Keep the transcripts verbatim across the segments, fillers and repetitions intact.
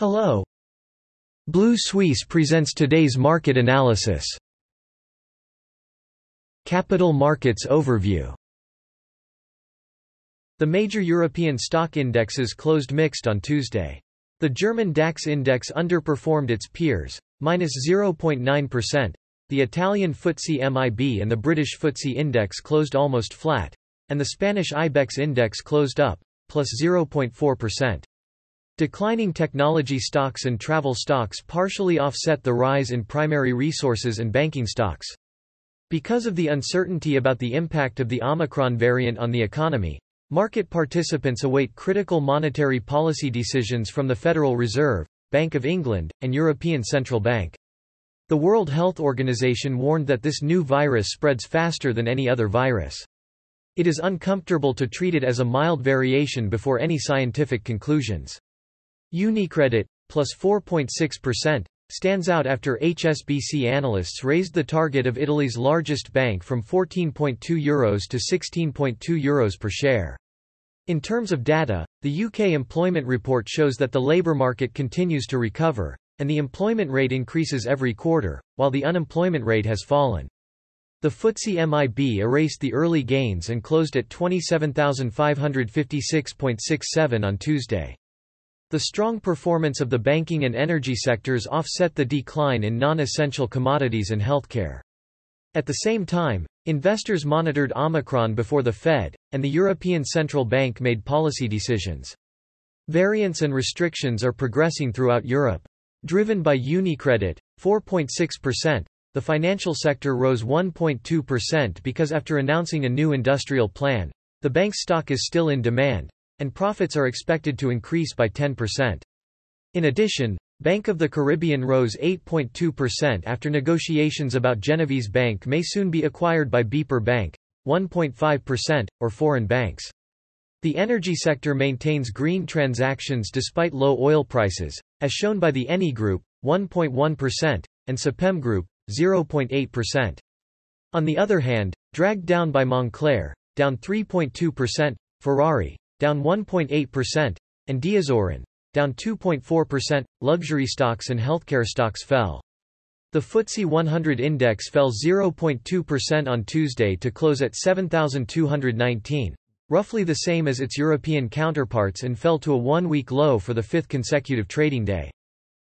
Hello. Blue Suisse presents today's market analysis. Capital Markets Overview. The major European stock indexes closed mixed on Tuesday. The German DAX index underperformed its peers, minus zero point nine percent, the Italian F T S E M I B and the British F T S E index closed almost flat, and the Spanish IBEX index closed up, plus zero point four percent. Declining technology stocks and travel stocks partially offset the rise in primary resources and banking stocks. Because of the uncertainty about the impact of the Omicron variant on the economy, market participants await critical monetary policy decisions from the Federal Reserve, Bank of England, and European Central Bank. The World Health Organization warned that this new virus spreads faster than any other virus. It is uncomfortable to treat it as a mild variation before any scientific conclusions. UniCredit, plus four point six percent, stands out after H S B C analysts raised the target of Italy's largest bank from fourteen point two euros to sixteen point two euros per share. In terms of data, the U K employment report shows that the labour market continues to recover, and the employment rate increases every quarter, while the unemployment rate has fallen. The F T S E M I B erased the early gains and closed at twenty-seven thousand five hundred fifty-six point six seven on Tuesday. The strong performance of the banking and energy sectors offset the decline in non-essential commodities and healthcare. At the same time, investors monitored Omicron before the Fed, and the European Central Bank made policy decisions. Variants and restrictions are progressing throughout Europe. Driven by UniCredit, four point six percent, the financial sector rose one point two percent because after announcing a new industrial plan, the bank's stock is still in demand, and profits are expected to increase by ten percent. In addition, Bank of the Caribbean rose eight point two percent after negotiations about Genevieve's bank may soon be acquired by B P E R Bank, one point five percent, or foreign banks. The energy sector maintains green transactions despite low oil prices, as shown by the Eni Group, one point one percent, and Sapem Group, zero point eight percent. On the other hand, dragged down by Montclair, down three point two percent, Ferrari, down one point eight percent, and Diazorin, down two point four percent, luxury stocks and healthcare stocks fell. The F T S E one hundred index fell zero point two percent on Tuesday to close at seven thousand two hundred nineteen, roughly the same as its European counterparts, and fell to a one-week low for the fifth consecutive trading day.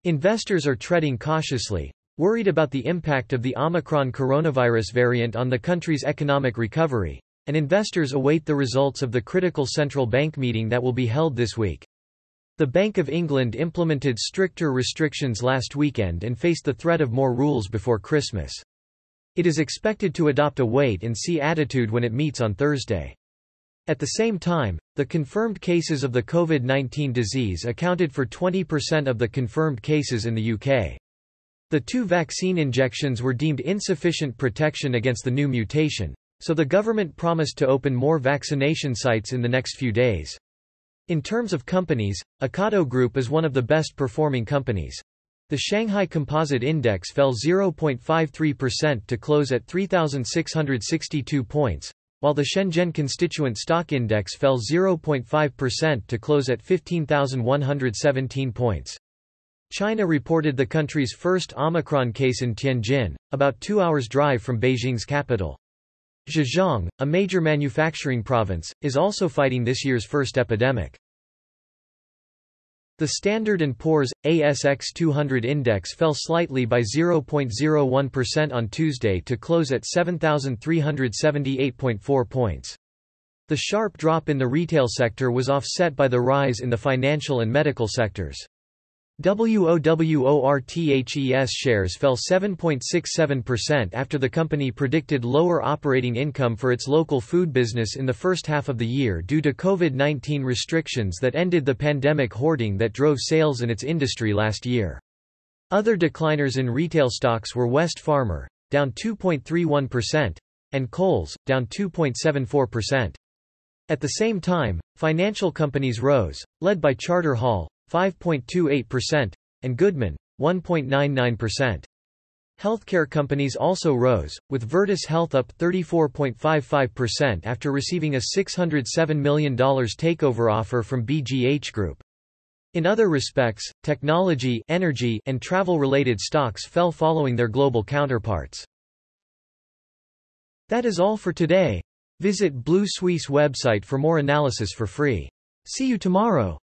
Investors are treading cautiously, worried about the impact of the Omicron coronavirus variant on the country's economic recovery, and investors await the results of the critical central bank meeting that will be held this week. The Bank of England implemented stricter restrictions last weekend and faced the threat of more rules before Christmas. It is expected to adopt a wait-and-see attitude when it meets on Thursday. At the same time, the confirmed cases of the COVID nineteen disease accounted for twenty percent of the confirmed cases in the U K. The two vaccine injections were deemed insufficient protection against the new mutation, so the government promised to open more vaccination sites in the next few days. In terms of companies, Ocado Group is one of the best performing companies. The Shanghai Composite Index fell zero point five three percent to close at three thousand six hundred sixty-two points, while the Shenzhen Constituent Stock Index fell zero point five percent to close at fifteen thousand one hundred seventeen points. China reported the country's first Omicron case in Tianjin, about two hours' drive from Beijing's capital. Zhejiang, a major manufacturing province, is also fighting this year's first epidemic. The Standard and Poor's, A S X two hundred index fell slightly by zero point zero one percent on Tuesday to close at seven thousand three hundred seventy-eight point four points. The sharp drop in the retail sector was offset by the rise in the financial and medical sectors. WOWORTHES shares fell seven point six seven percent after the company predicted lower operating income for its local food business in the first half of the year due to COVID nineteen restrictions that ended the pandemic hoarding that drove sales in its industry last year. Other decliners in retail stocks were West Farmer, down two point three one percent, and Kohl's, down two point seven four percent. At the same time, financial companies rose, led by Charter Hall, five point two eight percent, and Goodman, one point nine nine percent. Healthcare companies also rose, with Virtus Health up thirty-four point five five percent after receiving a six hundred seven million dollars takeover offer from B G H Group. In other respects, technology, energy, and travel-related stocks fell following their global counterparts. That is all for today. Visit Blue Suisse website for more analysis for free. See you tomorrow.